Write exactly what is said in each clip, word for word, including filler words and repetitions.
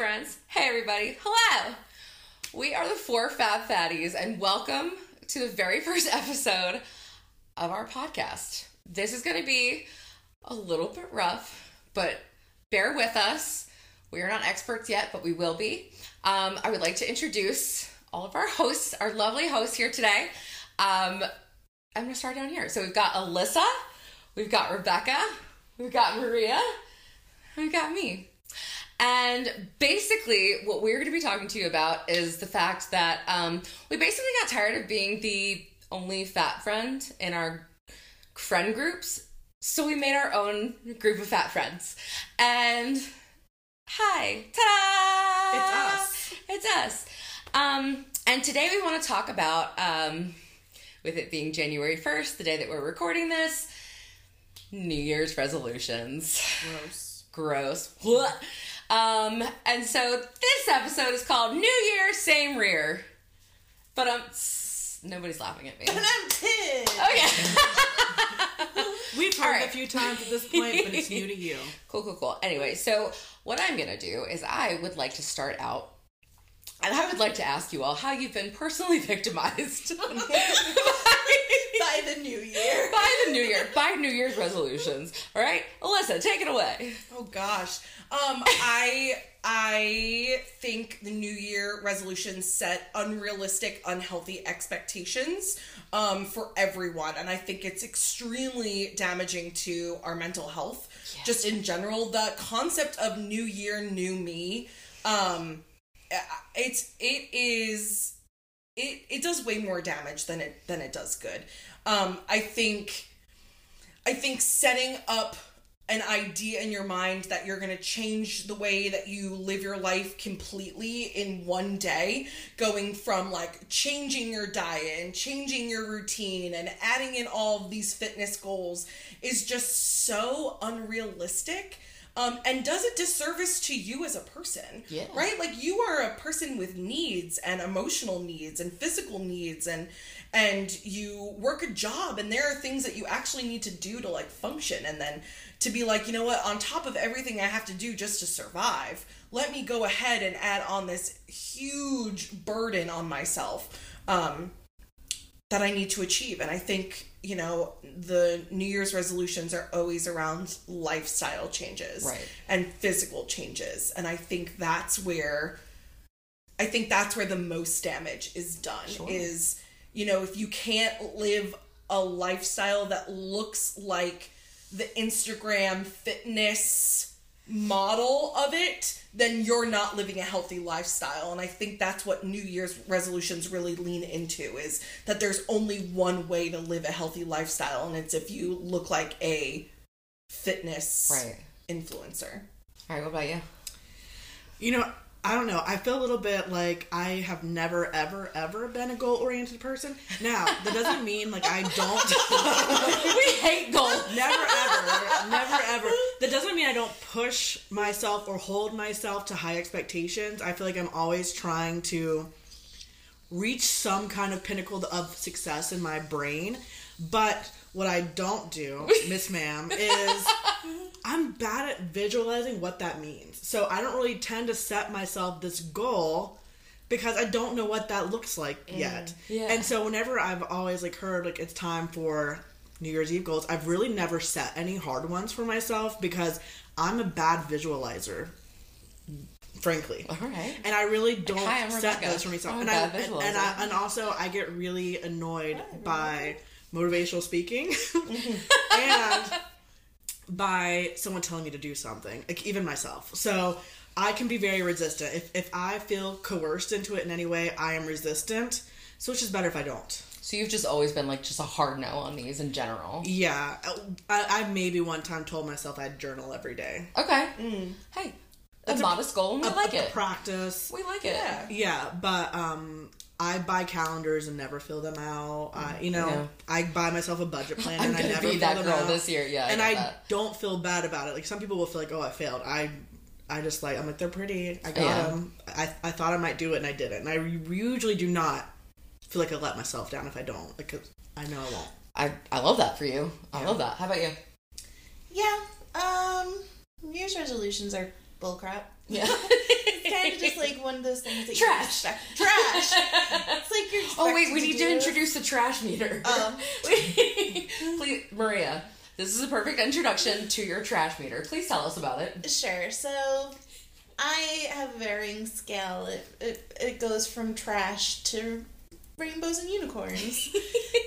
friends. Hey, everybody. Hello. We are the Four Fab Fatties, and welcome to the very first episode of our podcast. This is going to be a little bit rough, but bear with us. We are not experts yet, but we will be. Um, I would like to introduce all of our hosts, our lovely hosts here today. Um, I'm going to start down here. So we've got Alyssa, we've got Rebecca, we've got Maria, and we've got me. And basically what we're going to be talking to you about is the fact that um, we basically got tired of being the only fat friend in our friend groups. So we made our own group of fat friends. And... Hi, ta-da! It's us. It's us. Um, and today we want to talk about, um, with it being January first, the day that we're recording this, New Year's resolutions. Gross. Gross. Um, and so this episode is called New Year, Same Rear. But um, nobody's laughing at me. But I'm dead. Okay. We've heard right. a few times at this point, but it's new to you. Cool, cool, cool. Anyway, so... what I'm going to do is I would like to start out, and I would like to ask you all how you've been personally victimized by, by the new year. By the new year. By New Year's resolutions. All right? Alyssa, take it away. Oh, gosh. Um, I, I think the new year resolutions set unrealistic, unhealthy expectations um, for everyone. And I think it's extremely damaging to our mental health. Yes. Just in general, the concept of new year, new me, um, it's, it is, it, it does way more damage than it, than it does good. Um, I think, I think setting up an idea in your mind that you're going to change the way that you live your life completely in one day, going from like changing your diet and changing your routine and adding in all of these fitness goals is just so unrealistic. Um, and does a disservice to you as a person, yeah. right? Like you are a person with needs and emotional needs and physical needs, and and you work a job, and there are things that you actually need to do to like function, and then to be like, you know what, on top of everything I have to do just to survive, let me go ahead and add on this huge burden on myself um, that I need to achieve. And I think... you know, the New Year's resolutions are always around lifestyle changes right. and physical changes. And I think that's where, I think that's where the most damage is done sure. is, you know, if you can't live a lifestyle that looks like the Instagram fitness model of it, then you're not living a healthy lifestyle. And I think that's what New Year's resolutions really lean into, is that there's only one way to live a healthy lifestyle, and it's if you look like a fitness right. influencer. All right, what about you? You know, I don't know. I feel a little bit like I have never, ever, ever been a goal-oriented person. Now, that doesn't mean like I don't... we hate goals. Never, ever. Never, ever. That doesn't mean I don't push myself or hold myself to high expectations. I feel like I'm always trying to reach some kind of pinnacle of success in my brain. But what I don't do, Miss Ma'am, is... I'm bad at visualizing what that means. So I don't really tend to set myself this goal because I don't know what that looks like mm, yet. Yeah. And so whenever I've always like heard like it's time for New Year's Eve goals, I've really never set any hard ones for myself because I'm a bad visualizer, frankly. All right. And I really don't Hi, I'm set Rebecca. Those for myself. I'm and bad I visualizer. and I and also I get really annoyed Hi, by motivational speaking mm-hmm. and by someone telling me to do something, like even myself. So I can be very resistant. If if I feel coerced into it in any way, I am resistant. So it's just better if I don't. So you've just always been like just a hard no on these in general. Yeah. I, I maybe one time told myself I'd journal every day. Okay. Mm. Hey, a, a modest goal and we a, like a, it. A practice. We like it. Yeah. Yeah, but um... I buy calendars and never fill them out. I, you know, yeah. I buy myself a budget plan and I never be fill that them girl out this year. Yeah, and I, I don't feel bad about it. Like some people will feel like, oh, I failed. I, I just like I'm like they're pretty. I got yeah. them. I I thought I might do it and I didn't. And I usually do not feel like I let myself down if I don't, because I know I won't. I I love that for you. I yeah. love that. How about you? Yeah. Um. New Year's resolutions are bullcrap. Yeah. kind of just like one of those things that trash. You expect. Trash. It's like you're. Oh wait, we to need do. to introduce the trash meter. Um, please, Maria. This is a perfect introduction to your trash meter. Please tell us about it. Sure. So, I have a varying scale. It it, it goes from trash to rainbows and unicorns,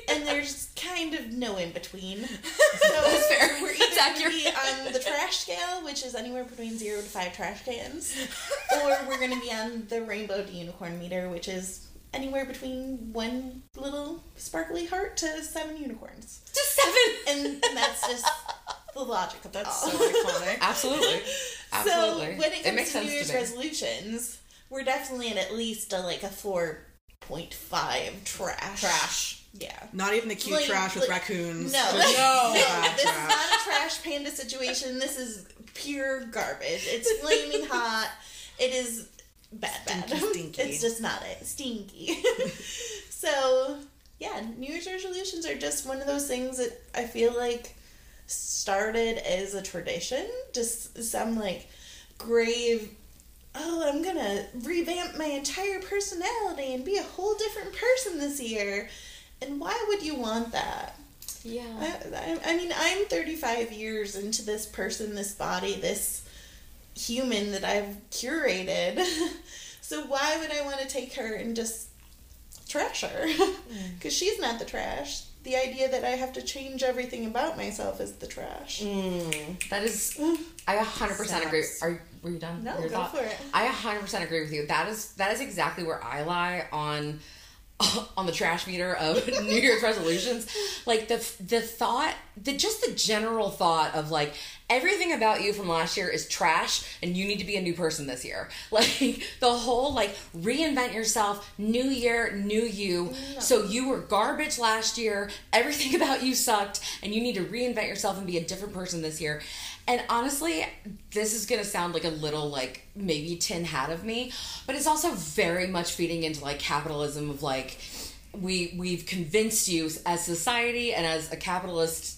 and there's kind of no in between. So that's fair. We're either going to be on the trash scale, which is anywhere between zero to five trash cans, or we're going to be on the rainbow to unicorn meter, which is anywhere between one little sparkly heart to seven unicorns. To seven, and, and that's just the logic of that's all. So iconic. Absolutely, absolutely. So when it comes it makes to sense New Year's to resolutions, we're definitely in at least a, like a four. point five trash. Trash. Yeah. Not even the cute like, trash with like, raccoons. No. No. no this trash. is not a trash panda situation. This is pure garbage. It's flaming hot. It is bad, bad. Stinky, stinky. It's just not it. Stinky. So, yeah, New Year's resolutions are just one of those things that I feel like started as a tradition. Just some, like, grave... oh, I'm going to revamp my entire personality and be a whole different person this year. And why would you want that? Yeah. I, I, I mean, I'm thirty-five years into this person, this body, this human that I've curated. So why would I want to take her and just trash her? Because she's not the trash. The idea that I have to change everything about myself is the trash. Mm, that is... I one hundred percent Snaps. agree. Are, were you done? No, Your go thought? for it. I one hundred percent agree with you. That is that is exactly where I lie on on the trash meter of New Year's resolutions. Like, the the thought... the just the general thought of, like, everything about you from last year is trash, and you need to be a new person this year. Like, the whole, like, reinvent yourself, new year, new you. No. So you were garbage last year, everything about you sucked, and you need to reinvent yourself and be a different person this year. And honestly, this is going to sound like a little, like, maybe tin hat of me, but it's also very much feeding into, like, capitalism of, like, we, we've convinced you as society and as a capitalist,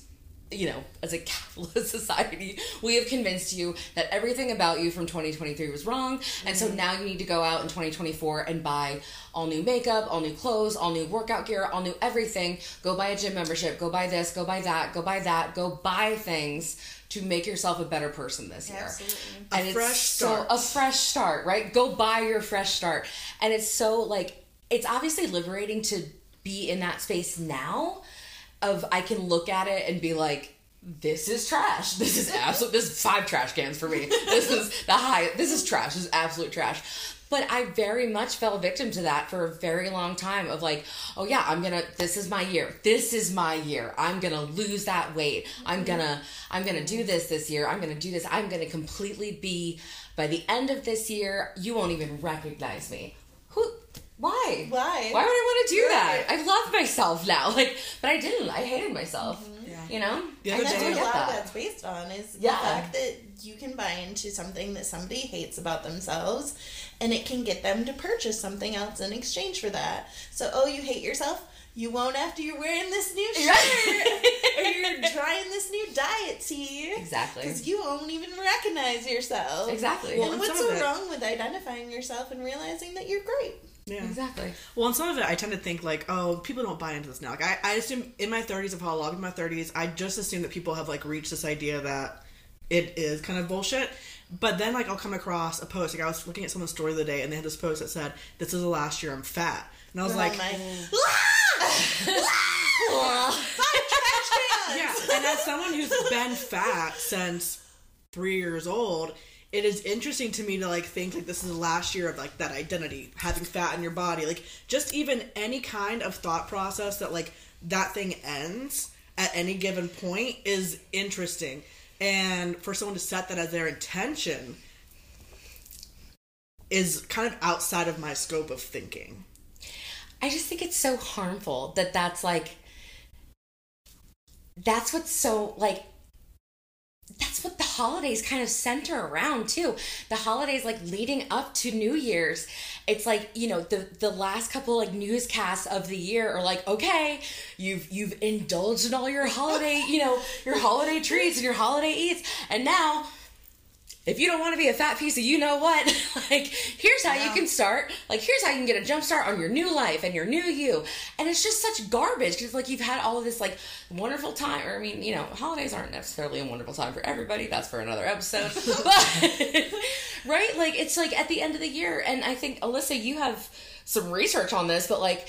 you know, as a capitalist society, we have convinced you that everything about you from twenty twenty-three was wrong, and so now you need to go out in twenty twenty-four and buy all new makeup, all new clothes, all new workout gear, all new everything. Go buy a gym membership, go buy this, go buy that, go buy that, go buy things to make yourself a better person this year. Absolutely. And a it's fresh start. So, a fresh start, right? Go buy your fresh start. And it's so, like, it's obviously liberating to be in that space now. Of I can look at it and be like, this is trash. This is absolute. This is five trash cans for me. This is the high. This is trash. This is absolute trash. But I very much fell victim to that for a very long time of like, oh yeah, I'm gonna. This is my year. This is my year. I'm gonna lose that weight. I'm gonna. I'm gonna do this this year. I'm gonna do this. I'm gonna completely be. By the end of this year, you won't even recognize me. Who? Why? Why? Why would I want to do right. that? I love myself now. Like, but I didn't. I hated myself. Mm-hmm. Yeah. You know? Yeah, and that's what a lot that. of that's based on is yeah. the fact that you can buy into something that somebody hates about themselves and it can get them to purchase something else in exchange for that. So, oh, you hate yourself? You won't after you're wearing this new shirt or you're trying this new diet tea. Exactly. Because you won't even recognize yourself. Exactly. Well, and what's so wrong with identifying yourself and realizing that you're great? Yeah. Exactly. Well, and some of it, I tend to think, like, oh, people don't buy into this now. Like, I, I assume in my thirties, I've had a lot of my thirties, I just assume that people have, like, reached this idea that it is kind of bullshit. But then, like, I'll come across a post. Like, I was looking at someone's story the other day, and they had this post that said, this is the last year I'm fat. And I was oh, like, my... yeah. And as someone who's been fat since three years old... it is interesting to me to, like, think, like, this is the last year of, like, that identity, having fat in your body. Like, just even any kind of thought process that, like, that thing ends at any given point is interesting. And for someone to set that as their intention is kind of outside of my scope of thinking. I just think it's so harmful that that's, like, that's what's so, like, that's what the holidays kind of center around too. The holidays, like, leading up to New Year's, it's like, you know, the the last couple, like, newscasts of the year are like, okay, you've you've indulged in all your holiday, you know, your holiday treats and your holiday eats, and now if you don't want to be a fat piece of you know what, like, here's how yeah. you can start. Like, here's how you can get a jump start on your new life and your new you. And it's just such garbage because, like, you've had all of this, like, wonderful time. Or, I mean, you know, holidays aren't necessarily a wonderful time for everybody. That's for another episode. But, right? Like, it's, like, at the end of the year. And I think, Alyssa, you have some research on this, but, like,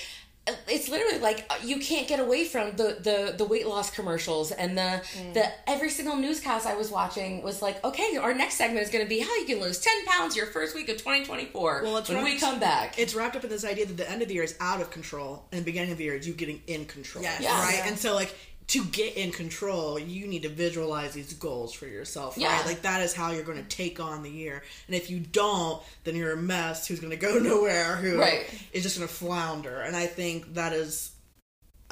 it's literally like you can't get away from the, the, the weight loss commercials and the, mm. the every single newscast I was watching was like, okay, our next segment is going to be how you can lose ten pounds your first week of twenty twenty-four well, it's when we come back. It's wrapped up in this idea that the end of the year is out of control and the beginning of the year is you getting in control. Yes. Yes. Right? Yeah. And so, like, to get in control, you need to visualize these goals for yourself, right? Yeah. Like, that is how you're going to take on the year. And if you don't, then you're a mess who's going to go nowhere, who right. is just going to flounder. And I think that is,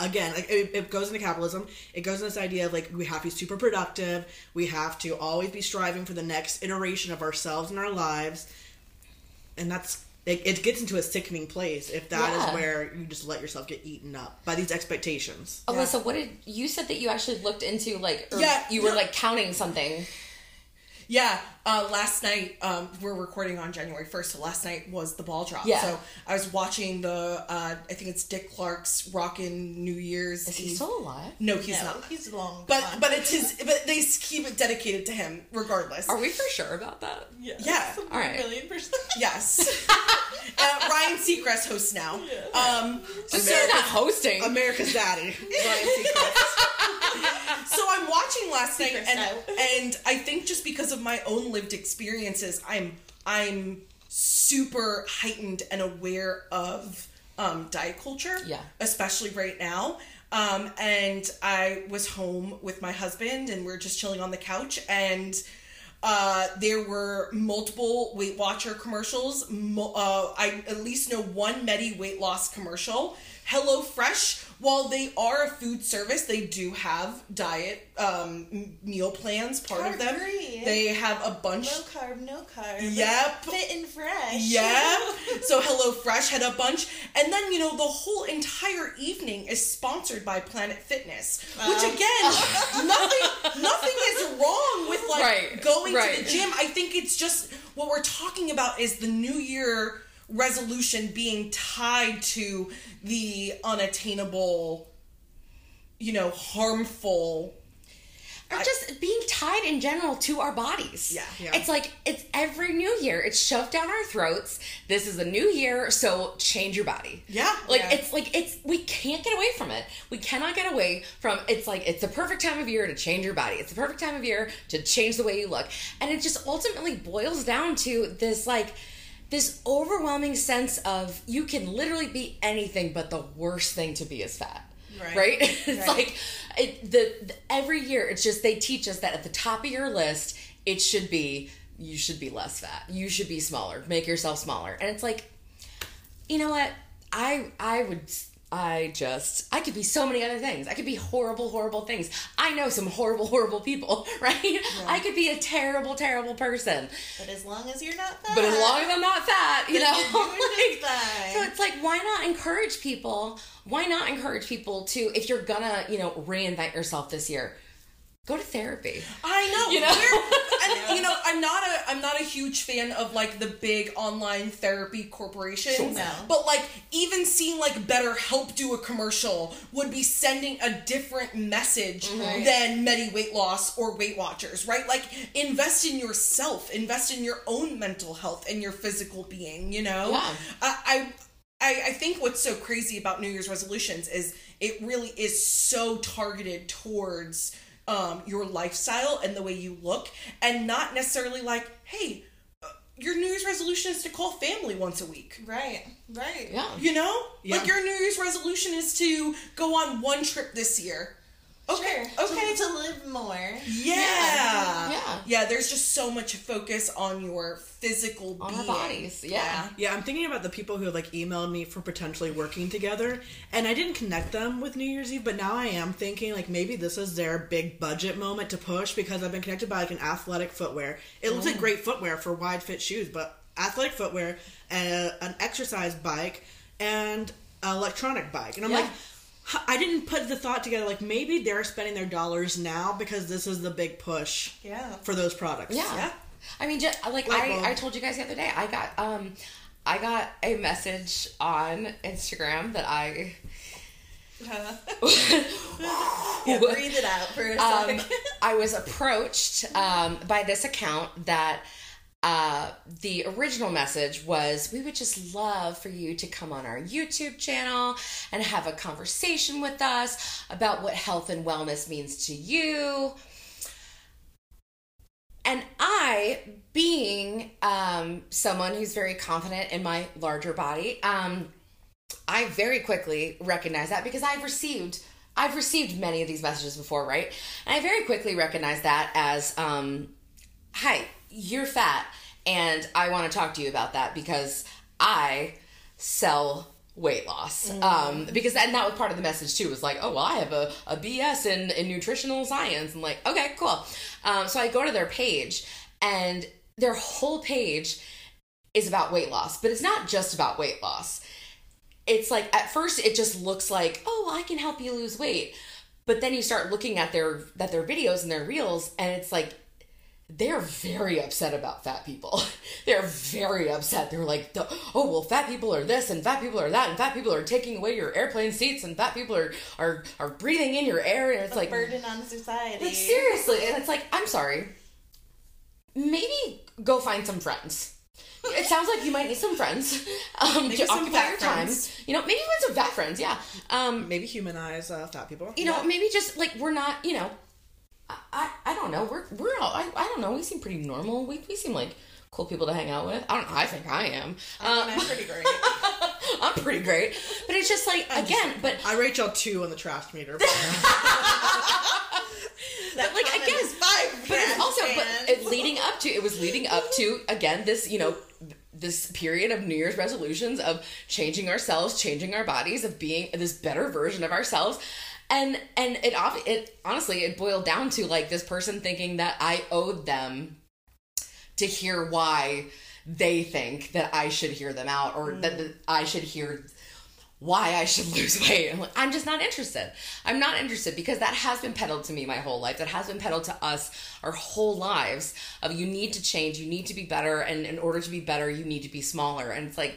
again, like, it, it goes into capitalism. It goes into this idea of, like, we have to be super productive. We have to always be striving for the next iteration of ourselves and our lives. And that's... It, it gets into a sickening place if that yeah. is where you just let yourself get eaten up by these expectations. Alyssa, yeah. so what did you said that you actually looked into, like, or yeah, you yeah. were, like, counting something. Yeah, uh, last night, um, we're recording on January first, so last night was the ball drop. Yeah. So I was watching the, uh, I think it's Dick Clark's Rockin' New Year's. Is he still alive? No, he's no, not. He's long but, gone. But it's his, but they keep it dedicated to him, regardless. Are we for sure about that? Yes. Yeah. All right. one million percent Yes. uh, Ryan Seacrest hosts now. Yeah. Um, so he's not hosting. America's daddy. Ryan Seacrest. So I'm watching last night, and and I think just because of my own lived experiences, I'm I'm super heightened and aware of um, diet culture, yeah, especially right now. Um, and I was home with my husband, and we we're just chilling on the couch, and uh, there were multiple Weight Watcher commercials. Mo- uh, I at least know one Medi weight loss commercial. Hello Fresh, while they are a food service, they do have diet um, meal plans, part Carb of them. Free. They have a bunch. Low carb, no carb. Yep. Fit and Fresh. Yep. So Hello Fresh had a bunch. And then, you know, the whole entire evening is sponsored by Planet Fitness, wow. which again, nothing nothing is wrong with, like, right. going right. to the gym. I think it's just what we're talking about is the New Year resolution being tied to the unattainable, you know, harmful, or just being tied in general to our bodies. Yeah, yeah. It's like, it's every new year, it's shoved down our throats. This is a new year, so change your body. Yeah. Like, yeah. it's like, it's, we can't get away from it. We cannot get away from, it's like, it's the perfect time of year to change your body. It's the perfect time of year to change the way you look. And it just ultimately boils down to this, like, this overwhelming sense of you can literally be anything, but the worst thing to be is fat. Right. right? It's right. like it, the, the every year it's just they teach us that at the top of your list, it should be, you should be less fat. You should be smaller. Make yourself smaller. And it's like, you know what? I I would... I just, I could be so many other things. I could be horrible, horrible things. I know some horrible, horrible people, right? Yeah. I could be a terrible, terrible person. But as long as you're not fat. But as long as I'm not fat, you know? Like, so it's like, why not encourage people? Why not encourage people to, if you're gonna, you know, reinvent yourself this year, go to therapy. I know. You know, and, yeah. you know, I'm not a I'm not a huge fan of, like, the big online therapy corporations. Sure. No. But, like, even seeing, like, BetterHelp do a commercial would be sending a different message mm-hmm. than Medi Weight Loss or Weight Watchers, right? Like, invest in yourself, invest in your own mental health and your physical being. You know, yeah. I, I I think what's so crazy about New Year's resolutions is it really is so targeted towards Um, your lifestyle and the way you look, and not necessarily like, hey, your New Year's resolution is to call family once a week. Right, right. Yeah. You know? Yeah. Like, your New Year's resolution is to go on one trip this year. Okay, sure. okay. To, to live more. Yeah. yeah. Yeah. Yeah, there's just so much focus on your physical on being. On our bodies, yeah. yeah. Yeah, I'm thinking about the people who, like, emailed me for potentially working together, and I didn't connect them with New Year's Eve, but now I am thinking, like, maybe this is their big budget moment to push, because I've been connected by, like, an athletic footwear. It looks mm. like great footwear for wide fit shoes, but athletic footwear, and a, an exercise bike, and an electronic bike. And I'm yeah. like... I didn't put the thought together, like, maybe they're spending their dollars now because this is the big push yeah. for those products. Yeah. yeah. I mean, just like I, I told you guys the other day, I got um, I got a message on Instagram that I. Yeah, breathe it out for a second. Um, I was approached um, by this account that uh, the original message was, we would just love for you to come on our YouTube channel and have a conversation with us about what health and wellness means to you. And I, being um, someone who's very confident in my larger body, um, I very quickly recognized that because I've received I've received many of these messages before, right? And I very quickly recognized that as, um, hi, you're fat, and I want to talk to you about that because I sell weight loss. Mm. Um, because that, and that was part of the message too, was like, oh, well, I have a, a B S in, in nutritional science. I'm like, okay, cool. Um, so I go to their page, and their whole page is about weight loss, but it's not just about weight loss. It's like, at first it just looks like, oh, I can help you lose weight. But then you start looking at their, at their videos and their reels, and it's like, they're very upset about fat people. They're very upset. They're like, oh, well, fat people are this, and fat people are that, and fat people are taking away your airplane seats, and fat people are, are, are breathing in your air. And it's a like, burden on society. Like, seriously. And it's like, I'm sorry. Maybe go find some friends. It sounds like you might need some friends um, to occupy your time. You know, maybe with some fat friends, yeah. Um, maybe humanize uh, fat people. You know, yeah. Maybe just, like, we're not, you know, I, I, I don't know. We're we're all, I, I don't know. We seem pretty normal. We we seem like cool people to hang out with. I don't know. I think I am. Um, I'm pretty great. I'm pretty great. But it's just like, I'm again, just, but... I rate y'all two on the trash meter. But... That but like I guess five but it's also fans. But it leading up to it was leading up to again this you know this period of New Year's resolutions of changing ourselves, changing our bodies, of being this better version of ourselves, and and it it honestly it boiled down to like this person thinking that I owed them to hear why they think that I should hear them out or mm. that I should hear why I should lose weight. I'm, like, I'm just not interested. I'm not interested because that has been peddled to me my whole life. That has been peddled to us our whole lives of you need to change, you need to be better, and in order to be better, you need to be smaller. And it's like,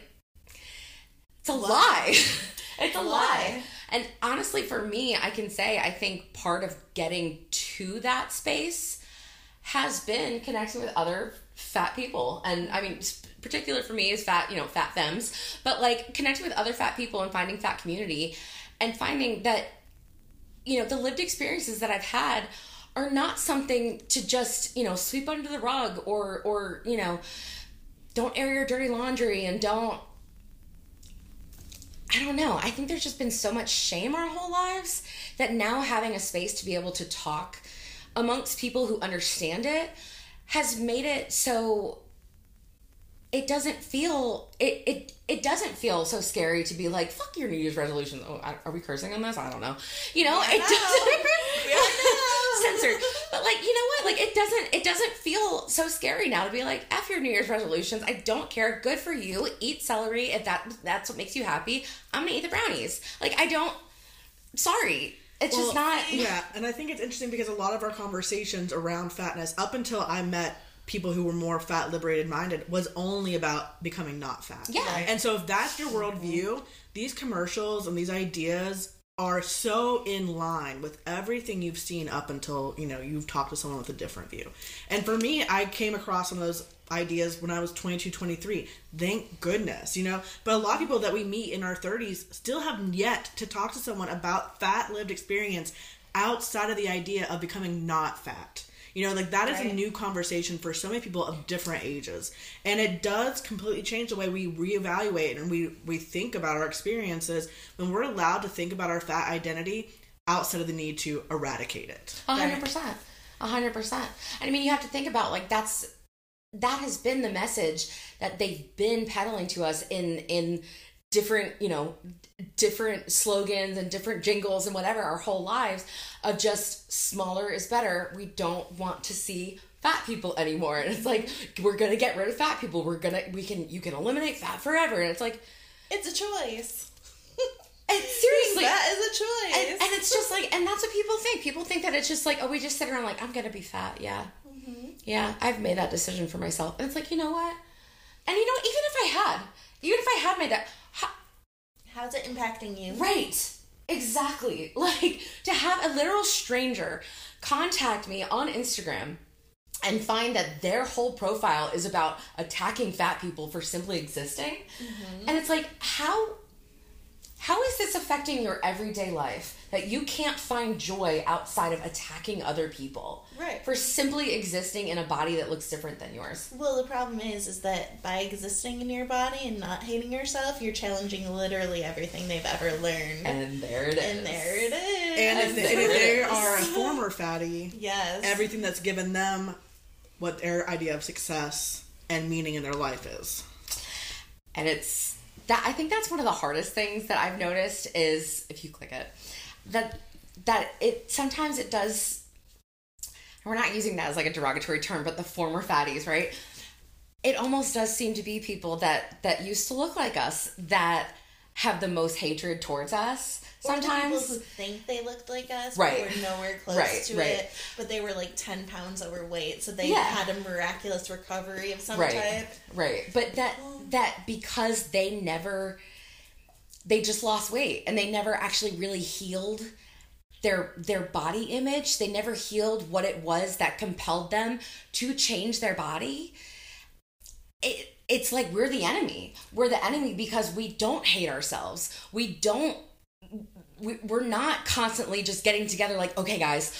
it's a what? lie. It's a, a lie. lie. And honestly, for me, I can say I think part of getting to that space has been connecting with other fat people. And I mean, particular for me is fat, you know, fat femmes, but like connecting with other fat people and finding fat community and finding that, you know, the lived experiences that I've had are not something to just, you know, sweep under the rug or, or, you know, don't air your dirty laundry and don't, I don't know. I think there's just been so much shame our whole lives that now having a space to be able to talk amongst people who understand it has made it so it doesn't feel, it, it it doesn't feel so scary to be like, fuck your New Year's resolutions. Oh, I, are we cursing on this? I don't know. You know, yeah, it no. doesn't, yeah, no. censored. But like, you know what? Like it doesn't, it doesn't feel so scary now to be like, F your New Year's resolutions. I don't care. Good for you. Eat celery. If that, that's what makes you happy, I'm going to eat the brownies. Like I don't, sorry. It's well, just not. Yeah. And I think it's interesting because a lot of our conversations around fatness up until I met people who were more fat liberated minded was only about becoming not fat. Yeah. Right? And so if that's your worldview, these commercials and these ideas are so in line with everything you've seen up until, you know, you've talked to someone with a different view. And for me, I came across some of those ideas when I was twenty-two, twenty-three. Thank goodness, you know. But a lot of people that we meet in our thirties still have yet to talk to someone about fat lived experience outside of the idea of becoming not fat. You know, like that is right. a new conversation for so many people of different ages. And it does completely change the way we reevaluate and we, we think about our experiences when we're allowed to think about our fat identity outside of the need to eradicate it. A hundred percent. A hundred percent. I mean, you have to think about like that's that has been the message that they've been peddling to us in in different, you know, different slogans and different jingles and whatever our whole lives of just smaller is better. We don't want to see fat people anymore. And it's like, we're going to get rid of fat people. We're going to, we can, you can eliminate fat forever. And it's like, it's a choice. And seriously. That is a choice. And, and it's just like, and that's what people think. People think that it's just like, oh, we just sit around like, I'm going to be fat. Yeah. Mm-hmm. Mm-hmm. Yeah, I've made that decision for myself. And it's like, you know what? And you know, even if I had, even if I had made that, how, how's it impacting you? Right. Exactly. Like, to have a literal stranger contact me on Instagram and find that their whole profile is about attacking fat people for simply existing. Mm-hmm. And it's like, how, how is this affecting your everyday life that you can't find joy outside of attacking other people right. for simply existing in a body that looks different than yours? Well, the problem is, is that by existing in your body and not hating yourself, you're challenging literally everything they've ever learned. And there it is. And there it is. And, and if they, if they are a former fatty, yes, everything that's given them what their idea of success and meaning in their life is. And it's... That, I think that's one of the hardest things that I've noticed is, if you click it, that that it sometimes it does, and we're not using that as like a derogatory term, but the former fatties, right? It almost does seem to be people that, that used to look like us that have the most hatred towards us. Sometimes people who think they looked like us, right, but were nowhere close right, to right. it, but they were like ten pounds overweight, so they yeah. had a miraculous recovery of some right. type. Right, but that that because they never, they just lost weight and they never actually really healed their their body image. They never healed what it was that compelled them to change their body. It it's like we're the enemy. We're the enemy because we don't hate ourselves. We don't. We're not constantly just getting together like, okay, guys,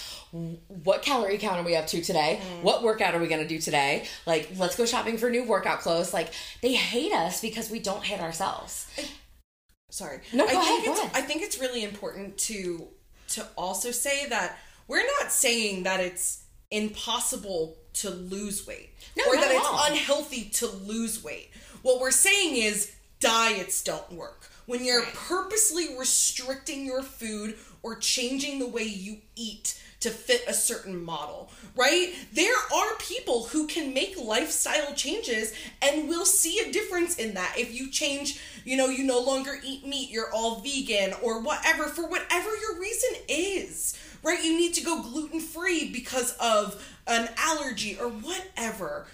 what calorie count are we up to today? Mm. What workout are we going to do today? Like, let's go shopping for new workout clothes. Like, they hate us because we don't hate ourselves. I, sorry. No, go I ahead, think go it's, ahead. I think it's really important to to also say that we're not saying that it's impossible to lose weight. No, or that it's all. unhealthy to lose weight. What we're saying is diets don't work. When you're right. purposely restricting your food or changing the way you eat to fit a certain model, right? There are people who can make lifestyle changes and will see a difference in that. If you change, you know, you no longer eat meat, you're all vegan or whatever, for whatever your reason is, right? You need to go gluten-free because of an allergy or whatever.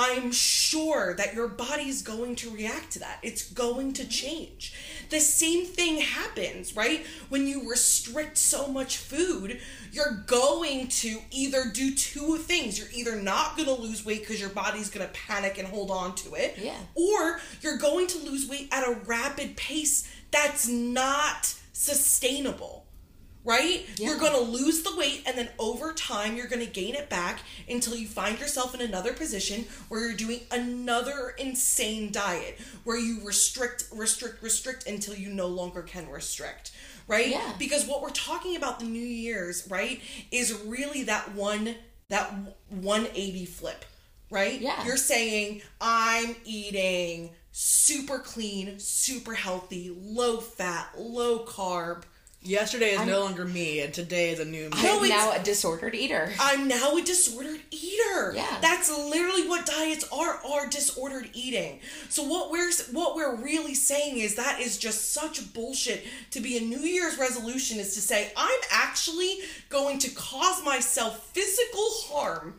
I'm sure that your body's going to react to that. It's going to change. The same thing happens, right? When you restrict so much food, you're going to either do two things. You're either not going to lose weight because your body's going to panic and hold on to it, yeah. or you're going to lose weight at a rapid pace that's not sustainable. Right? Yeah. You're going to lose the weight and then over time you're going to gain it back until you find yourself in another position where you're doing another insane diet where you restrict, restrict, restrict until you no longer can restrict. Right? Yeah. Because what we're talking about the New Year's, right, is really that one, that one eighty flip. Right? Yeah. You're saying, I'm eating super clean, super healthy, low fat, low carb. Yesterday is I'm, no longer me, and today is a new me. I'm now a disordered eater. I'm now a disordered eater. Yeah. That's literally what diets are, are disordered eating. So what we're what we're really saying is that is just such bullshit to be a New Year's resolution is to say, I'm actually going to cause myself physical harm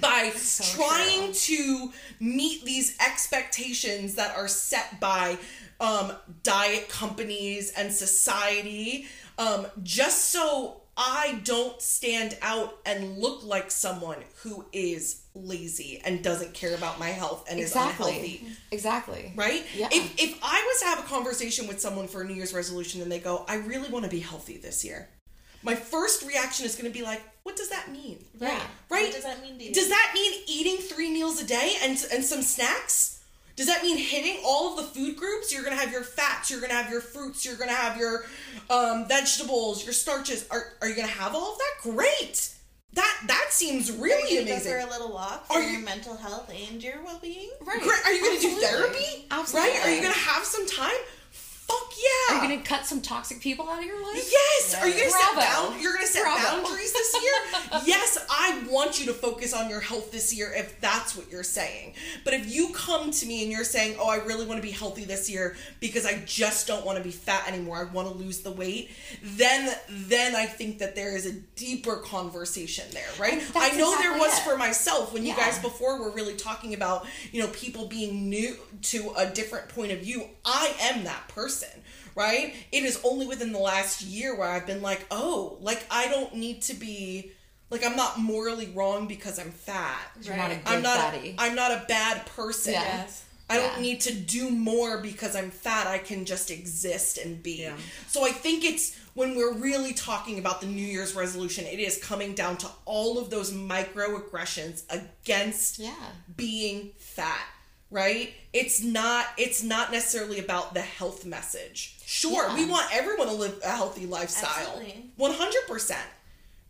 by so trying true. to meet these expectations that are set by Um, diet companies and society, um, just so I don't stand out and look like someone who is lazy and doesn't care about my health and exactly. is unhealthy. Exactly. Right? Yeah. If, if I was to have a conversation with someone for a New Year's resolution and they go, I really want to be healthy this year, my first reaction is going to be like, what does that mean? Right. Right? What does that mean to you? Does that mean eating three meals a day and and some snacks? Does that mean hitting all of the food groups? You're going to have your fats, you're going to have your fruits, you're going to have your um, vegetables, your starches. Are are you going to have all of that? Great. That that seems really amazing. Are you going to go for a little walk for your mental health and your well-being? Right. Great. Are you going to do therapy? Absolutely. Right? Are you going to have some time? Fuck yeah. Are you going to cut some toxic people out of your life? Yes. Yeah. Are you going to set bound- You're going to set Bravo. boundaries this year? Yes, I want you to focus on your health this year if that's what you're saying. But if you come to me and you're saying, oh, I really want to be healthy this year because I just don't want to be fat anymore. I want to lose the weight. Then, then I think that there is a deeper conversation there, right? That's I know exactly there was it. for myself when yeah. you guys before were really talking about, you know, people being new to a different point of view. I am that person, right? It is only within the last year where I've been like, oh, like I don't need to be, like I'm not morally wrong because I'm fat. You're right? not a good I'm not fatty. I'm not a bad person. Yes. I don't yeah. need to do more because I'm fat. I can just exist and be. Yeah. So I think it's when we're really talking about the New Year's resolution, it is coming down to all of those microaggressions against yeah. being fat, right? It's not it's not necessarily about the health message. Sure, yeah. we want everyone to live a healthy lifestyle. Absolutely. one hundred percent,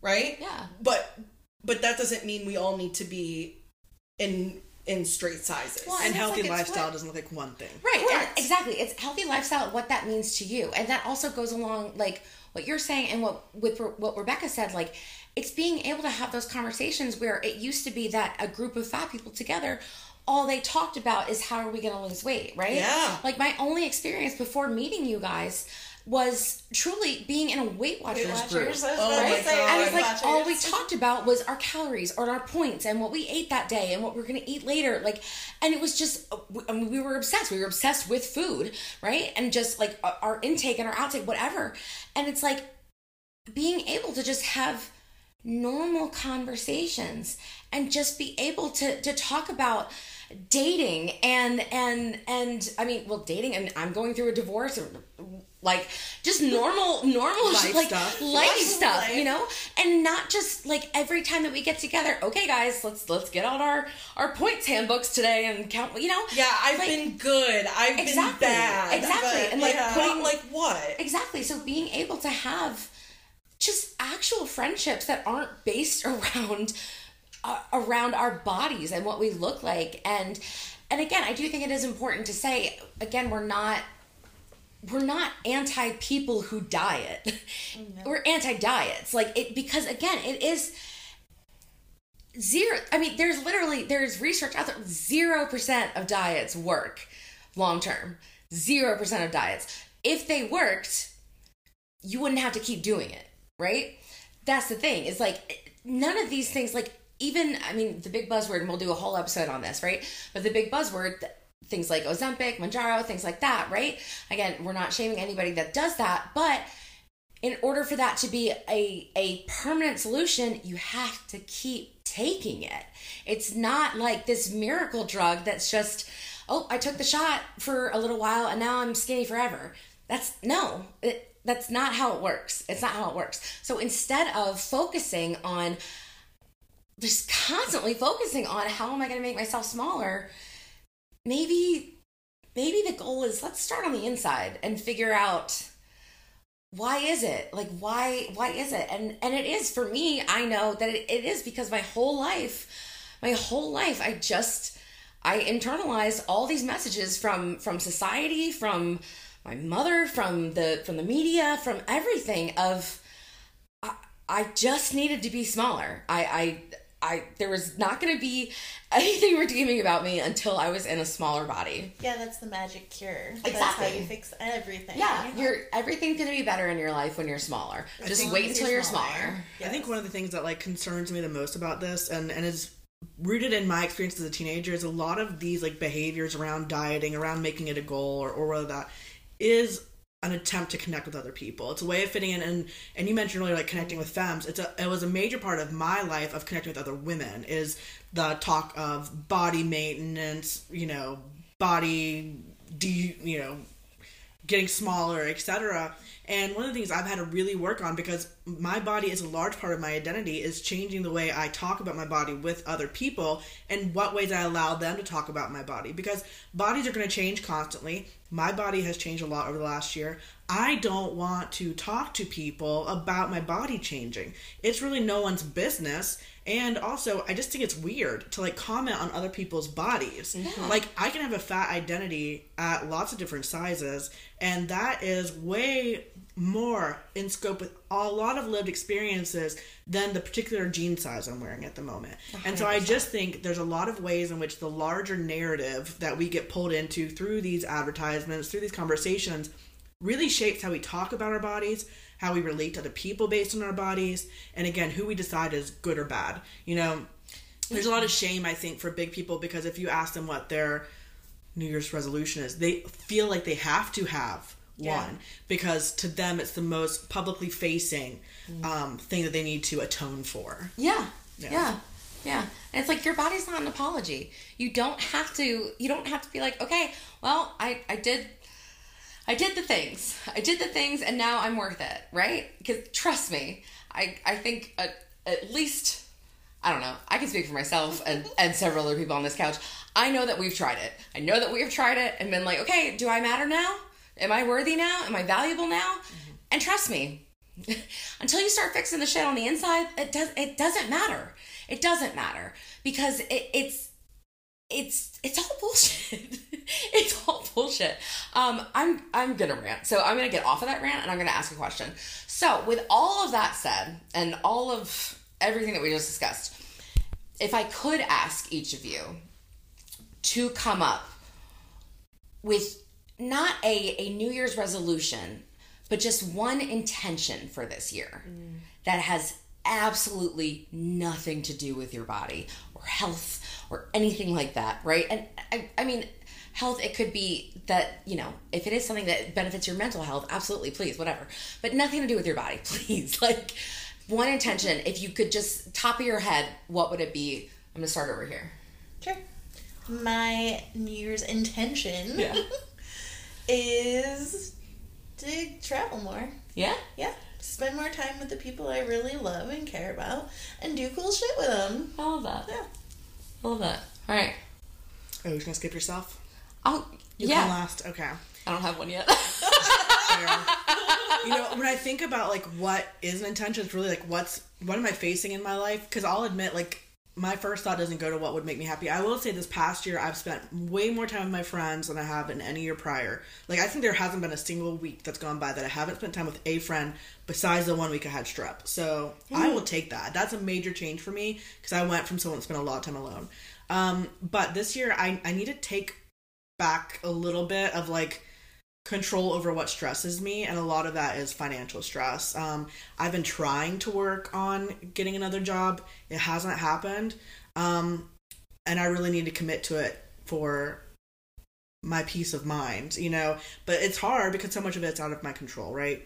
right? Yeah. But but that doesn't mean we all need to be in in straight sizes. Well, and, and healthy like lifestyle what, doesn't look like one thing. Right. And exactly. It's healthy lifestyle, what that means to you. And that also goes along like what you're saying and what with what Rebecca said, like it's being able to have those conversations where it used to be that a group of fat people together, all they talked about is how are we going to lose weight, right? Yeah. Like my only experience before meeting you guys was truly being in a Weight Watchers, Weight Watchers group. Oh right? my God. And it's like Watchers. all we talked about was our calories or our points and what we ate that day and what we're going to eat later. Like, and it was just, I mean, we were obsessed. We were obsessed with food, right? And just like our intake and our outtake, whatever. And it's like being able to just have normal conversations and just be able to to talk about dating and and and I mean, well, dating and I'm going through a divorce or like just normal normal life like stuff. life, life stuff, life. You know? And not just like every time that we get together, okay guys, let's let's get out our, our points handbooks today and count, you know? Yeah, I've like, been good. I've exactly, been bad. Exactly. But, and like yeah. putting like what? Exactly. So being able to have just actual friendships that aren't based around uh, around our bodies and what we look like. And and again, I do think it is important to say, again, we're not we're not anti people who diet. No. We're anti diets. Like it because again, it is zero I mean, there's literally there's research out there zero percent of diets work long term. zero percent of diets. If they worked, you wouldn't have to keep doing it. Right? That's the thing. It's like none of these things, like even, I mean, the big buzzword, and we'll do a whole episode on this, right? But the big buzzword, things like Ozempic, Mounjaro, things like that, right? Again, we're not shaming anybody that does that, but in order for that to be a, a permanent solution, you have to keep taking it. It's not like this miracle drug that's just, oh, I took the shot for a little while and now I'm skinny forever. That's, no, it, That's not how it works. It's not how it works. So instead of focusing on, just constantly focusing on how am I going to make myself smaller, maybe maybe the goal is let's start on the inside and figure out why is it? Like why why is it? And and it is for me, I know that it, it is because my whole life, my whole life I just I internalized all these messages from from society, from my mother, from the from the media, from everything of I, I just needed to be smaller. I, I, I there was not going to be anything redeeming about me until I was in a smaller body. Yeah, that's the magic cure. Exactly. That's how you fix everything. Yeah, you're, everything's going to be better in your life when you're smaller. I just wait until you're smaller. smaller. Yes. I think one of the things that like concerns me the most about this and, and is rooted in my experience as a teenager is a lot of these like behaviors around dieting, around making it a goal or, or whether that is an attempt to connect with other people. It's a way of fitting in, and and you mentioned earlier like connecting with femmes. It's a it was a major part of my life of connecting with other women is the talk of body maintenance, you know, body do you, you know, getting smaller, et cetera. And one of the things I've had to really work on because my body is a large part of my identity is changing the way I talk about my body with other people and what ways I allow them to talk about my body because bodies are going to change constantly. My body has changed a lot over the last year. I don't want to talk to people about my body changing. It's really no one's business. And also, I just think it's weird to, like, comment on other people's bodies. Yeah. Like, I can have a fat identity at lots of different sizes, and that is way more in scope with a lot of lived experiences than the particular jean size I'm wearing at the moment. one hundred percent. And so I just think there's a lot of ways in which the larger narrative that we get pulled into through these advertisements, through these conversations, really shapes how we talk about our bodies, how we relate to other people based on our bodies, and again, who we decide is good or bad. You know, there's a lot of shame, I think, for big people, because if you ask them what their New Year's resolution is, they feel like they have to have one, yeah. because to them it's the most publicly facing um, thing that they need to atone for. Yeah, yeah. yeah. Yeah. And it's like, your body's not an apology. You don't have to, you don't have to be like, okay, well, I, I did... I did the things. I did the things, and now I'm worth it, right? Because trust me, I I think at, at least, I don't know, I can speak for myself and, and several other people on this couch. I know that we've tried it. I know that we have tried it and been like, okay, do I matter now? Am I worthy now? Am I valuable now? Mm-hmm. And trust me, until you start fixing the shit on the inside, it does. It doesn't matter. It doesn't matter because it, it's. It's it's all bullshit. It's all bullshit. Um, I'm I'm gonna rant, so I'm gonna get off of that rant, and I'm gonna ask a question. So, with all of that said, and all of everything that we just discussed, if I could ask each of you to come up with not a a New Year's resolution, but just one intention for this year mm. that has absolutely nothing to do with your body or health or anything like that, right? And I, I mean, health, it could be that, you know, if it is something that benefits your mental health, absolutely, please, whatever. But nothing to do with your body, please. Like, one intention, if you could just, top of your head, what would it be? I'm going to start over here. Sure. My New Year's intention yeah. is to travel more. Yeah? Yeah. Spend more time with the people I really love and care about and do cool shit with them. I love that. Yeah. I love that. All right. Oh, you're going to skip yourself? Oh, you yeah. You can last. Okay. I don't have one yet. You know, when I think about, like, what is an intention, it's really, like, what's, what am I facing in my life? Because I'll admit, like, my first thought doesn't go to what would make me happy. I will say this past year, I've spent way more time with my friends than I have in any year prior. Like, I think there hasn't been a single week that's gone by that I haven't spent time with a friend besides the one week I had strep. So mm. I will take that. That's a major change for me because I went from someone that spent a lot of time alone. Um, but this year, I, I need to take back a little bit of, like, control over what stresses me, and a lot of that is financial stress. Um, I've been trying to work on getting another job. It hasn't happened. Um, and I really need to commit to it for my peace of mind, you know, but it's hard because so much of it's out of my control, right?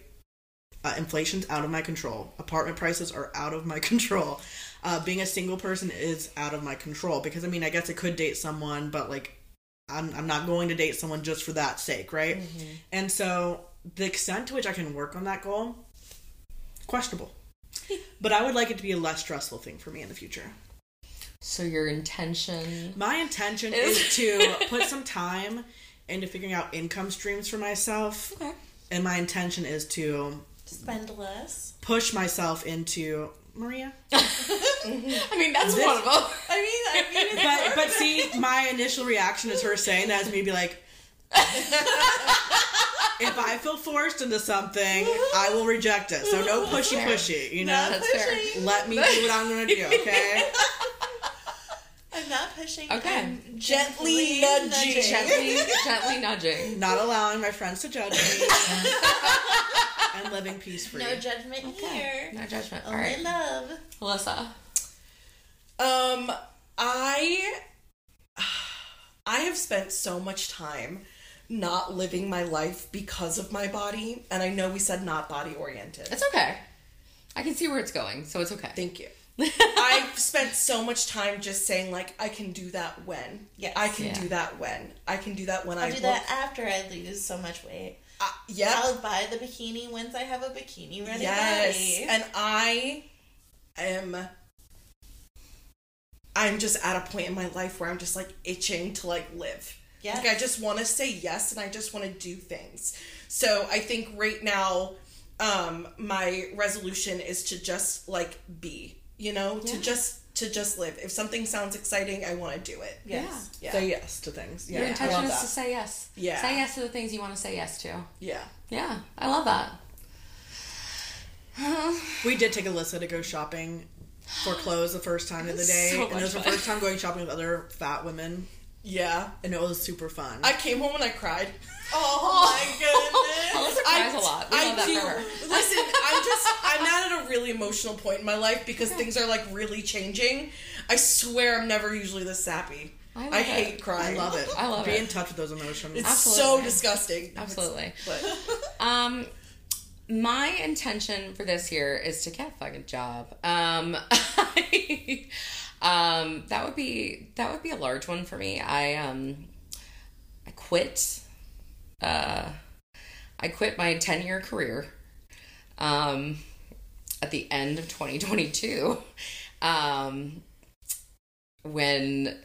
Uh, inflation's out of my control. Apartment prices are out of my control. Uh, being a single person is out of my control because, I mean, I guess I could date someone, but, like, I'm I'm not going to date someone just for that sake, right? Mm-hmm. And so the extent to which I can work on that goal, questionable. But I would like it to be a less stressful thing for me in the future. So your intention? My intention is, is to put some time into figuring out income streams for myself. Okay. And my intention is to... spend less. Push myself into... Maria? I mean, that's this, one of them. I mean, I mean... But, but see, my initial reaction is her saying that is me be like... If I feel forced into something, I will reject it. So no pushy-pushy, you know? Not that's pushy. Fair. Let me do what I'm going to do, okay? I'm not pushing. Okay. I'm gently, gently nudging. nudging. Gently, gently nudging. Not allowing my friends to judge me. And living peacefully. No judgment okay. here. No judgment. Only right. love. Alyssa. Um, I, I have spent so much time not living my life because of my body, and I know we said not body oriented. It's okay. I can see where it's going, so it's okay. Thank you. I've spent so much time just saying, like, I can do that when. Yes. I can yeah. do that when. I can do that when I'll I I'll do look. That after I lose so much weight. Uh, yeah. I'll buy the bikini once I have a bikini ready. Yes. Body. And I am, I'm just at a point in my life where I'm just, like, itching to, like, live. Yes. Like, I just want to say yes, and I just want to do things. So I think right now, um, my resolution is to just, like, be, you know, yeah. to just... to just live. If something sounds exciting, I want to do it. Yes. Yeah. Yeah. Say yes to things. Yeah. Your intention is that. to say yes. Yeah. Say yes to the things you want to say yes to. Yeah. Yeah. I love that. We did take Alyssa to go shopping for clothes the first time of the day. So and it was her first time going shopping with other fat women. Yeah. And it was super fun. I came home and I cried. Oh my goodness. Alyssa cries I, a lot. We I love that do. For her. Listen, I'm just, I'm not at a really emotional point in my life because okay. things are like really changing. I swear I'm never usually this sappy. I, I hate it. crying. I love it. I love Be it. Be in touch with those emotions. It's Absolutely. so disgusting. Absolutely. But. Um, my intention for this year is to get a fucking job. Um, I, um, that would be, that would be a large one for me. I, um, I quit. Uh, I quit my ten-year career um, at the end of twenty twenty-two um, when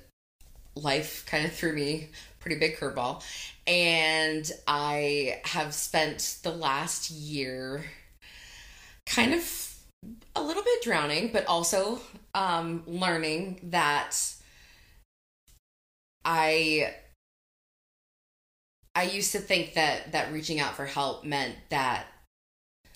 life kind of threw me a pretty big curveball. And I have spent the last year kind of a little bit drowning, but also um, learning that I... I used to think that, that reaching out for help meant that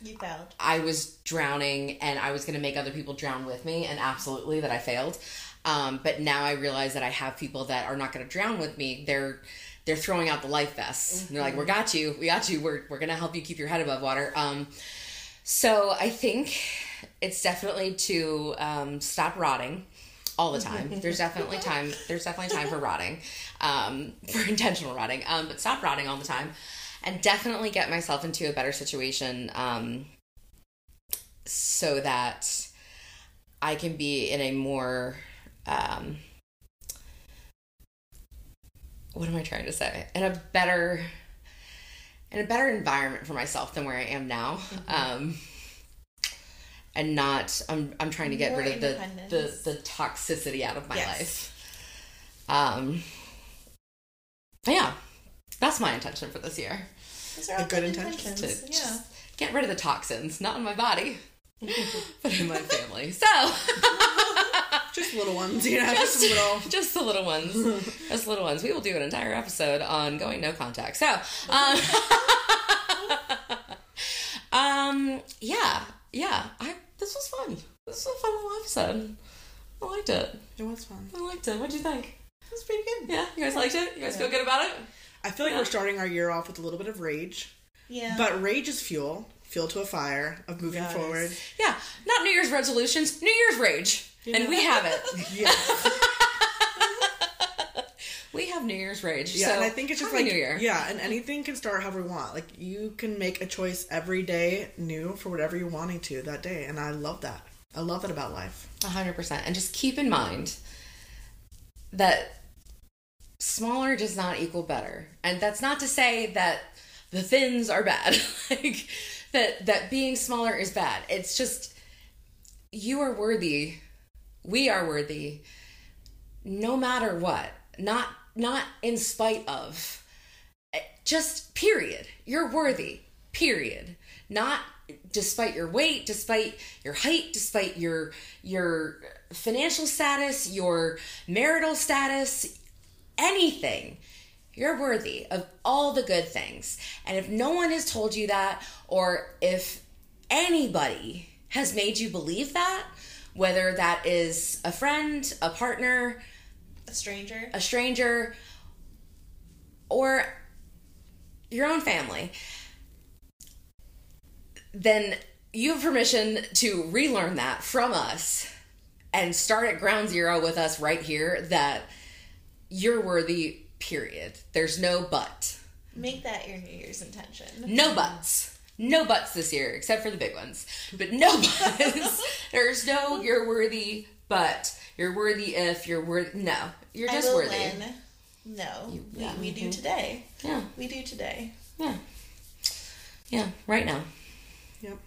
you failed. I was drowning and I was going to make other people drown with me, and absolutely that I failed. Um, but now I realize that I have people that are not going to drown with me. They're they're throwing out the life vests. Mm-hmm. They're like, "We got you, we got you. We're we're going to help you keep your head above water." Um, so I think it's definitely to um, stop rotting. All the time. There's definitely time. There's definitely time for rotting, um, for intentional rotting. Um, but stop rotting all the time, and definitely get myself into a better situation, um, so that I can be in a more. Um, what am I trying to say? In a better, in a better environment for myself than where I am now. Mm-hmm. Um, And not, I'm I'm trying to get More rid of the, the, the toxicity out of my yes. life. Um. Yeah, that's my intention for this year. Those are all good intentions. To yeah. just get rid of the toxins, not in my body, but in my family. So, just little ones, you know, just, just little, just the little ones, just little ones. We will do an entire episode on going no contact. So, um, um, yeah, yeah, I. This was fun. This was a fun little episode. I liked it. It was fun. I liked it. What'd you think? It was pretty good. Yeah? You guys liked it? You guys yeah. feel good about it? I feel like yeah. we're starting our year off with a little bit of rage. Yeah. But rage is fuel. Fuel to a fire of moving yes. forward. Yeah. Not New Year's resolutions. New Year's rage. You know? And we have it. Yes. We have New Year's rage. Yeah, so and I think it's just like, New Year. Yeah, and anything can start however we want. Like, you can make a choice every day new for whatever you're wanting to that day. And I love that. I love that about life. one hundred percent. And just keep in mind that smaller does not equal better. And that's not to say that the thins are bad. Like, that, that being smaller is bad. It's just, you are worthy. We are worthy. No matter what. Not... Not in spite of, just period. You're worthy, period. Not despite your weight, despite your height, despite your your financial status, your marital status, anything. You're worthy of all the good things. And if no one has told you that, or if anybody has made you believe that, whether that is a friend, a partner, A stranger. A stranger. Or your own family. Then you have permission to relearn that from us and start at ground zero with us right here, that you're worthy, period. There's no but. Make that your New Year's intention. No buts. No buts this year, except for the big ones. But no buts. There's no you're worthy but. You're worthy if you're worthy. No, you're just I will worthy. Win. No, you, yeah. we, we do today. Yeah, we do today. Yeah, yeah, right now. Yep.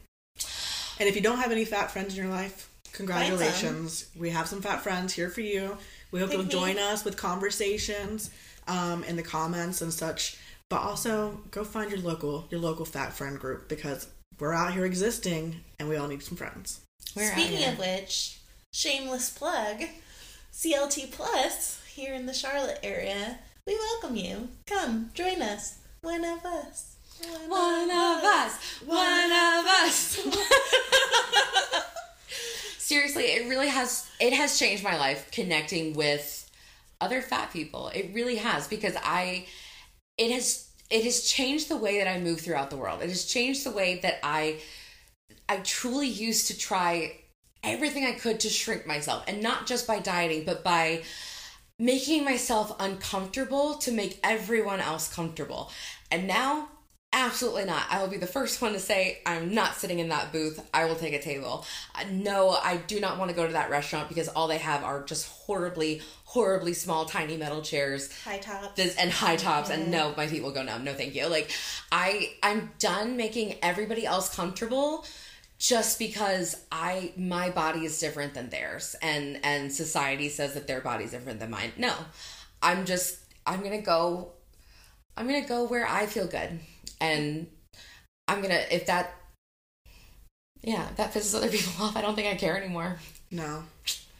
And if you don't have any fat friends in your life, Congratulations. We have some fat friends here for you. We hope Pick you'll me. join us with conversations um, in the comments and such. But also, go find your local your local fat friend group, because we're out here existing and we all need some friends. We're Speaking of which, shameless plug, C L T Plus here in the Charlotte area. We welcome you. Come join us. One of us. One, one of us. us. One, one of us. us. Seriously, it really has. It has changed my life connecting with other fat people. It really has, because I. It has. It has changed the way that I move throughout the world. It has changed the way that I. I truly used to try everything I could to shrink myself, and not just by dieting, but by making myself uncomfortable to make everyone else comfortable. And now, absolutely not. I will be the first one to say, I'm not sitting in that booth. I will take a table. No, I do not want to go to that restaurant because all they have are just horribly, horribly small, tiny metal chairs. High tops. This, and high tops. Mm-hmm. And no, my feet will go numb. No, thank you. Like, I, I'm done making everybody else comfortable just because I, my body is different than theirs, and, and society says that their body's different than mine. No, I'm just, I'm going to go, I'm going to go where I feel good. And I'm going to, if that, yeah, if that pisses other people off, I don't think I care anymore. No.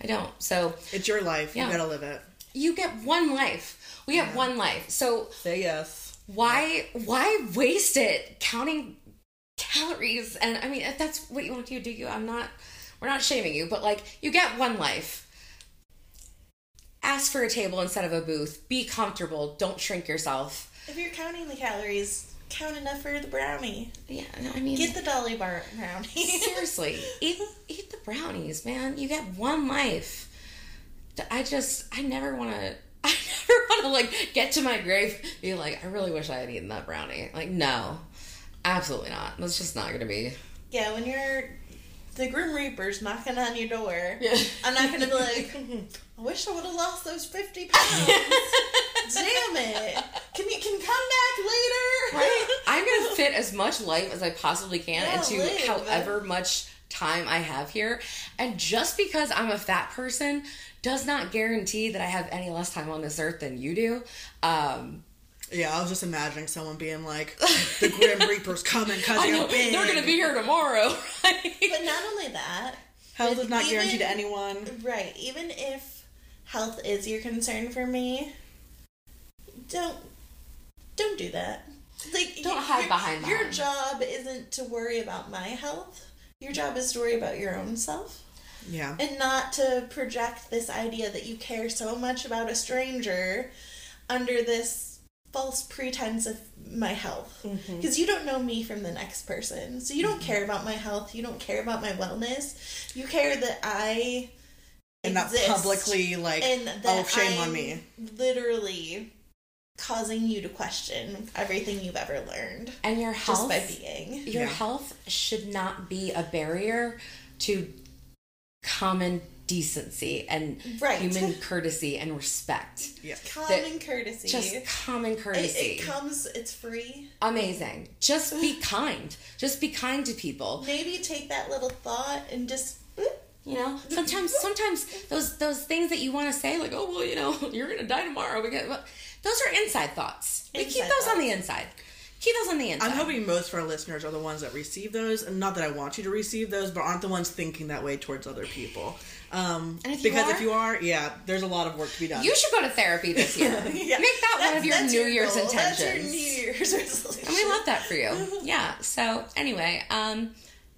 I don't. So. It's your life. Yeah. You got to live it. You get one life. We yeah. have one life. So. Say yes. Why, yeah. why waste it counting calories? And I mean, if that's what you want to do, do you? I'm not, we're not shaming you, but like, you get one life. Ask for a table instead of a booth. Be comfortable. Don't shrink yourself. If you're counting the calories, count enough for the brownie. Yeah, no, I mean, get the Dolly Bar brownie. Seriously, eat eat the brownies, man. You get one life. I just, I never want to. I never want to like get to my grave and be like, I really wish I had eaten that brownie. Like, no. Absolutely not. That's just not going to be. Yeah, when you're the Grim Reaper's knocking on your door, yeah. I'm not going to be like, I wish I would have lost those fifty pounds. Damn it. Can you can come back later? Right? I'm going to fit as much life as I possibly can yeah, into live. however much time I have here. And just because I'm a fat person does not guarantee that I have any less time on this earth than you do. Um... Yeah, I was just imagining someone being like, the Grim Reaper's coming because you're big. They're going to be here tomorrow, right? But not only that. Health is not even, guaranteed to anyone. Right. Even if health is your concern for me, don't, don't do that. Like, don't hide behind that. Your job isn't to worry about my health. Your job is to worry about your own self. Yeah. And not to project this idea that you care so much about a stranger under this false pretense of my health, because mm-hmm. you don't know me from the next person, so you don't mm-hmm. care about my health, you don't care about my wellness, you care that I and not publicly like and that oh shame I'm on me literally causing you to question everything you've ever learned and your health just by being your yeah. health should not be a barrier to common decency and right. human courtesy and respect. Yeah. Common that, courtesy. Just common courtesy. It, it comes, it's free. Amazing. Just be kind. Just be kind to people. Maybe take that little thought and just, you know, sometimes sometimes those those things that you want to say, like, oh, well, you know, you're going to die tomorrow. Because, well, those are inside thoughts. Inside we keep those thoughts. on the inside. Keep those on the inside. I'm hoping most of our listeners are the ones that receive those, and not that I want you to receive those, but aren't the ones thinking that way towards other people. Um, and if because you are, if you are, yeah, there's a lot of work to be done. You should go to therapy this year. yeah. Make that that's, one of your New your Year's goal. intentions. That's your New Year's resolution. And we love that for you. Yeah. So anyway, um,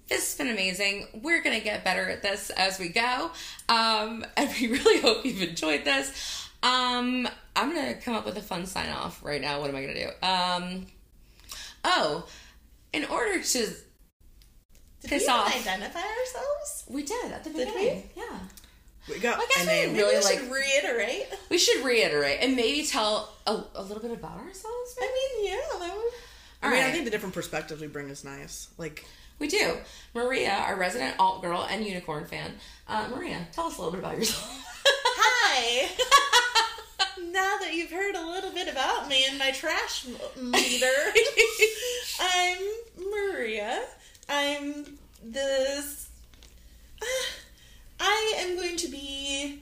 this has been amazing. We're going to get better at this as we go. Um, and we really hope you've enjoyed this. Um, I'm going to come up with a fun sign off right now. What am I going to do? Um... Oh, in order to did piss we off, identify ourselves. We did at the beginning. Did we? Yeah. We got. Well, I guess and we really we like should reiterate. We should reiterate and maybe tell a, a little bit about ourselves. Maybe? I mean, yeah. That would... I All mean, right. I think the different perspectives we bring is nice. Like we do. Maria, our resident alt girl and unicorn fan. Uh, Maria, tell us a little bit about yourself. Hi. Now that you've heard a little bit about me and my trash meter, I'm Maria. I'm this... Uh, I am going to be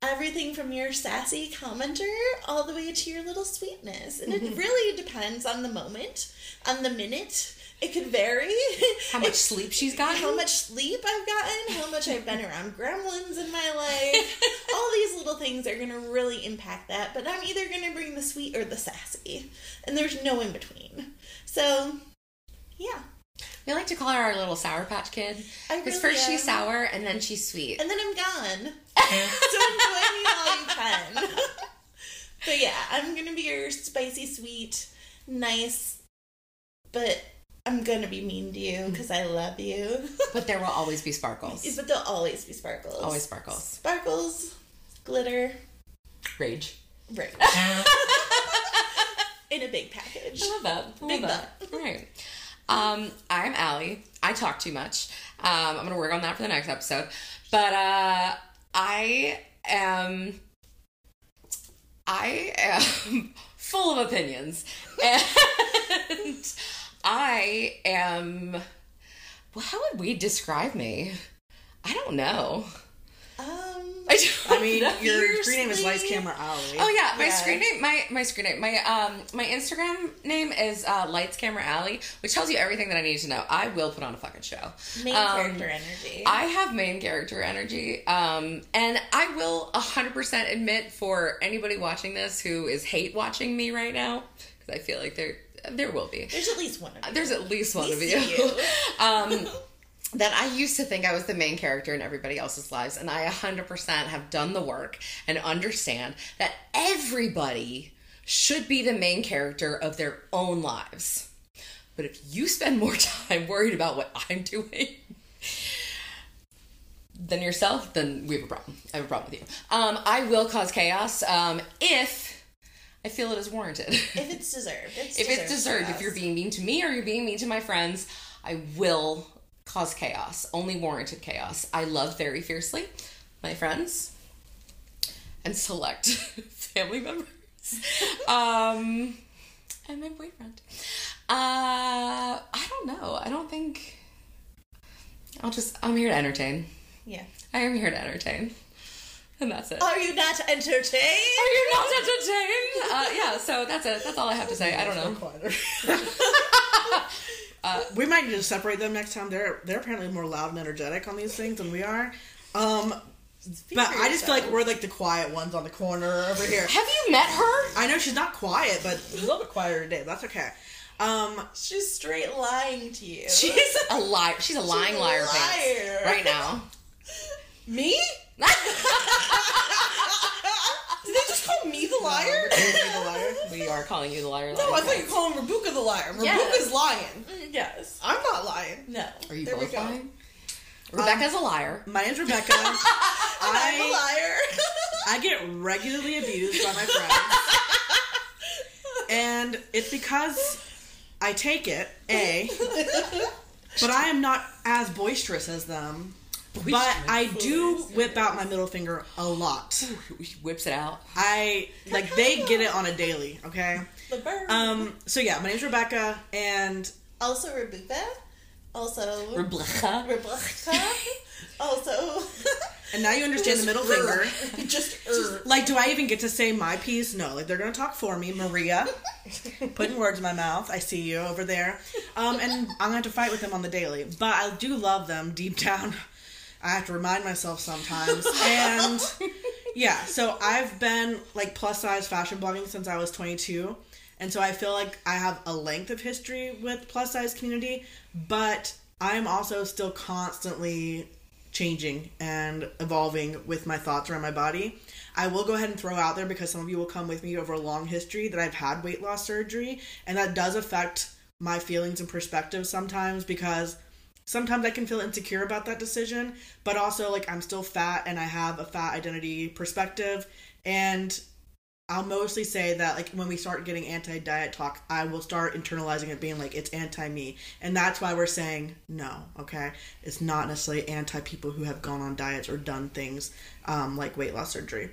everything from your sassy commenter all the way to your little sweetness. And it really depends on the moment, on the minute. It could vary. How much sleep she's gotten. How much sleep I've gotten. How much I've been around gremlins in my life. All these little things are going to really impact that. But I'm either going to bring the sweet or the sassy. And there's no in between. So, yeah. We like to call her our little Sour Patch Kid. Because really first am. She's sour and then she's sweet. And then I'm gone. So enjoy me while you can. But yeah, I'm going to be your spicy, sweet, nice, but... I'm going to be mean to you because I love you. But there will always be sparkles. But there'll always be sparkles. Always sparkles. Sparkles, glitter. Rage. Rage. In a big package. I love that. Big love that. All right. Um, I'm Allie. I talk too much. Um, I'm going to work on that for the next episode. But uh, I am... I am full of opinions. And... I am, well, how would we describe me? I don't know. Um, I, don't I mean, know. your screen name is Lights Camera Allie. Oh yeah, my yeah. screen name, my, my screen name, my, um, my Instagram name is uh, Lights Camera Allie, which tells you everything that I need to know. I will put on a fucking show. Main um, character energy. I have main character energy. Um, and I will one hundred percent admit for anybody watching this who is hate watching me right now, because I feel like they're, There will be. There's at least one of you. There's at least one of you. you. um, that I used to think I was the main character in everybody else's lives, and I one hundred percent have done the work and understand that everybody should be the main character of their own lives. But if you spend more time worried about what I'm doing than yourself, then we have a problem. I have a problem with you. Um, I will cause chaos um, if... I feel it is warranted. If it's deserved. It's if deserved it's deserved, if you're being mean to me or you're being mean to my friends, I will cause chaos. Only warranted chaos. I love very fiercely my friends and select family members. um, and my boyfriend. Uh, I don't know. I don't think... I'll just... I'm here to entertain. Yeah. I am here to entertain. And that's it. Are you not entertained? Are you not entertained? uh, yeah, so that's it. That's all I have to say. I don't know. uh, we might need to separate them next time. They're they're apparently more loud and energetic on these things than we are. Um, but I just feel like we're like the quiet ones on the corner over here. Have you met her? I know she's not quiet, but she's a little bit quieter today. That's okay. Um, she's straight lying to you. She's a liar. She's a lying she's a liar, liar. Pants right now. Me? Did they just call me the liar? No, the liar? We are calling you the liar. liar no, I thought you were calling Rabuka the liar. Rabuka's yes. lying. Yes. I'm not lying. No. Are you there both lying? Rebecca's um, a liar. My name's Rebecca. I, I'm a liar. I get regularly abused by my friends. And it's because I take it, A, but I am not as boisterous as them. Boisterous. But I do whip out my middle finger a lot. Ooh, she whips it out. I, like, they get it on a daily, okay? The bird. Um, so yeah, my name's Rebecca, and... Also Rebecca. Also... Rebecca. Rebecca. Also... And now you understand just the middle r- finger. Just... R- like, do I even get to say my piece? No. Like, they're gonna talk for me. Maria. Putting words in my mouth. I see you over there. Um, and I'm gonna have to fight with them on the daily. But I do love them deep down. I have to remind myself sometimes. And yeah, so I've been like plus size fashion blogging since I was twenty-two. And so I feel like I have a length of history with plus size community, but I'm also still constantly changing and evolving with my thoughts around my body. I will go ahead and throw out there, because some of you will come with me over a long history, that I've had weight loss surgery, and that does affect my feelings and perspective sometimes, because sometimes I can feel insecure about that decision, but also, like, I'm still fat and I have a fat identity perspective. And I'll mostly say that, like, when we start getting anti-diet talk, I will start internalizing it being like, it's anti-me. And that's why we're saying no, okay? It's not necessarily anti-people who have gone on diets or done things um, like weight loss surgery.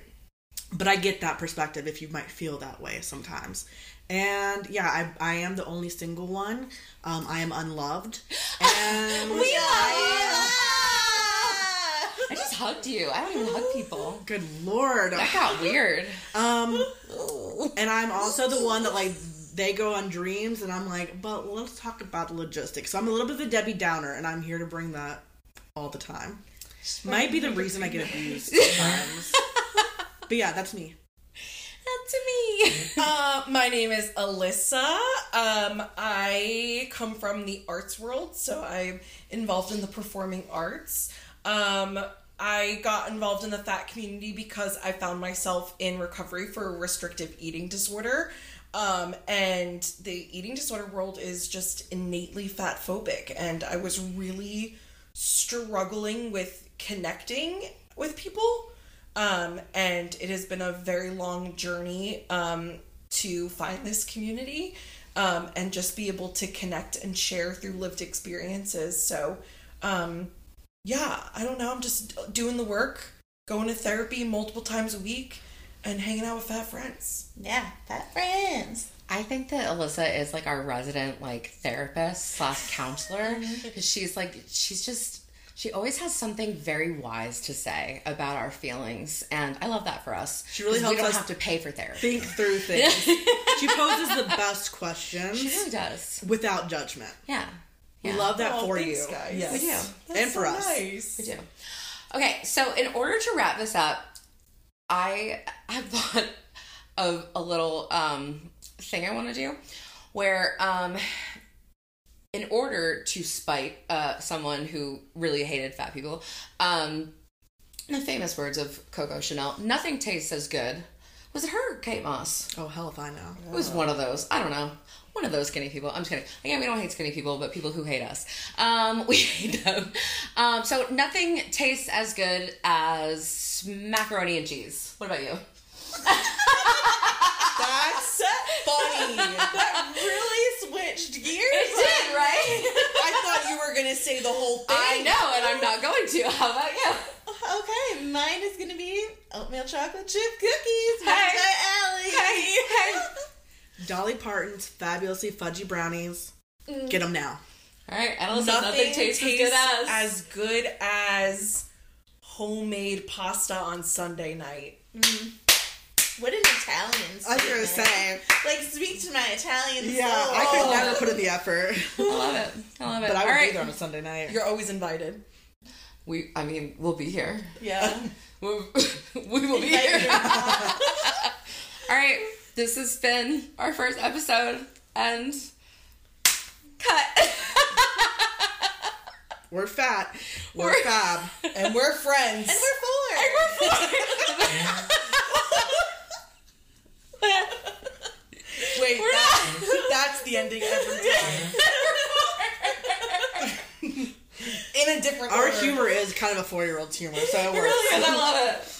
But I get that perspective if you might feel that way sometimes. And yeah, I I am the only single one. Um, I am unloved. And we love you. I just hugged you. I don't even hug people. Good Lord. That got weird. Um, and I'm also the one that, like, they go on dreams, and I'm like, but let's talk about the logistics. So I'm a little bit of a Debbie Downer, and I'm here to bring that all the time. Might be the reason I get abused sometimes. But yeah, that's me. That's me. Uh, my name is Alyssa. Um, I come from the arts world, so I'm involved in the performing arts. Um, I got involved in the fat community because I found myself in recovery for a restrictive eating disorder. Um, and the eating disorder world is just innately fat phobic. And I was really struggling with connecting with people. Um, and it has been a very long journey, um, to find this community, um, and just be able to connect and share through lived experiences. So, um, yeah, I don't know. I'm just doing the work, going to therapy multiple times a week and hanging out with fat friends. Yeah. Fat friends. I think that Alyssa is like our resident, like therapist slash counselor. She's like, she's just, she always has something very wise to say about our feelings, and I love that for us. She really helps us. We don't have to pay for therapy. Think through things. She poses the best questions. She really does. Without judgment. Yeah. yeah. We love that oh, for thanks, you. Guys. Yes. We do. That's and for so us. Nice. We do. Okay, so in order to wrap this up, I have thought of a little um, thing I want to do where... Um, in order to spite uh, someone who really hated fat people, um, the famous words of Coco Chanel, nothing tastes as good. Was it her or Kate Moss? Oh, hell if I know. It was one of those. I don't know. One of those skinny people. I'm just kidding. Again, we don't hate skinny people, but people who hate us. Um, we hate them. Um, so nothing tastes as good as macaroni and cheese. What about you? That's funny. That really switched gears. It did, right? I thought you were going to say the whole thing. I know, and I'm not going to. How about you? Okay, mine is going to be oatmeal chocolate chip cookies. Hey. Alley. Hey. Hey. Dolly Parton's fabulously fudgy brownies. Mm. Get them now. All right. I don't know. Nothing tastes as good as. as good as homemade pasta on Sunday night. Mm. What an Italian statement. I was going to say. Like, speak to my Italian soul. Yeah, I could never put in the effort. I love it. I love it. But I would be there on a Sunday night. You're always invited. We, I mean, we'll be here. Yeah. We'll, we will be here. All right. This has been our first episode. And cut. We're fat. We're, we're fab. And we're friends. And we're four. And we're four. Wait, that, that's the ending every time. In a different Our order. Humor is kind of a four-year-old's humor, so it works. It really is. I love it.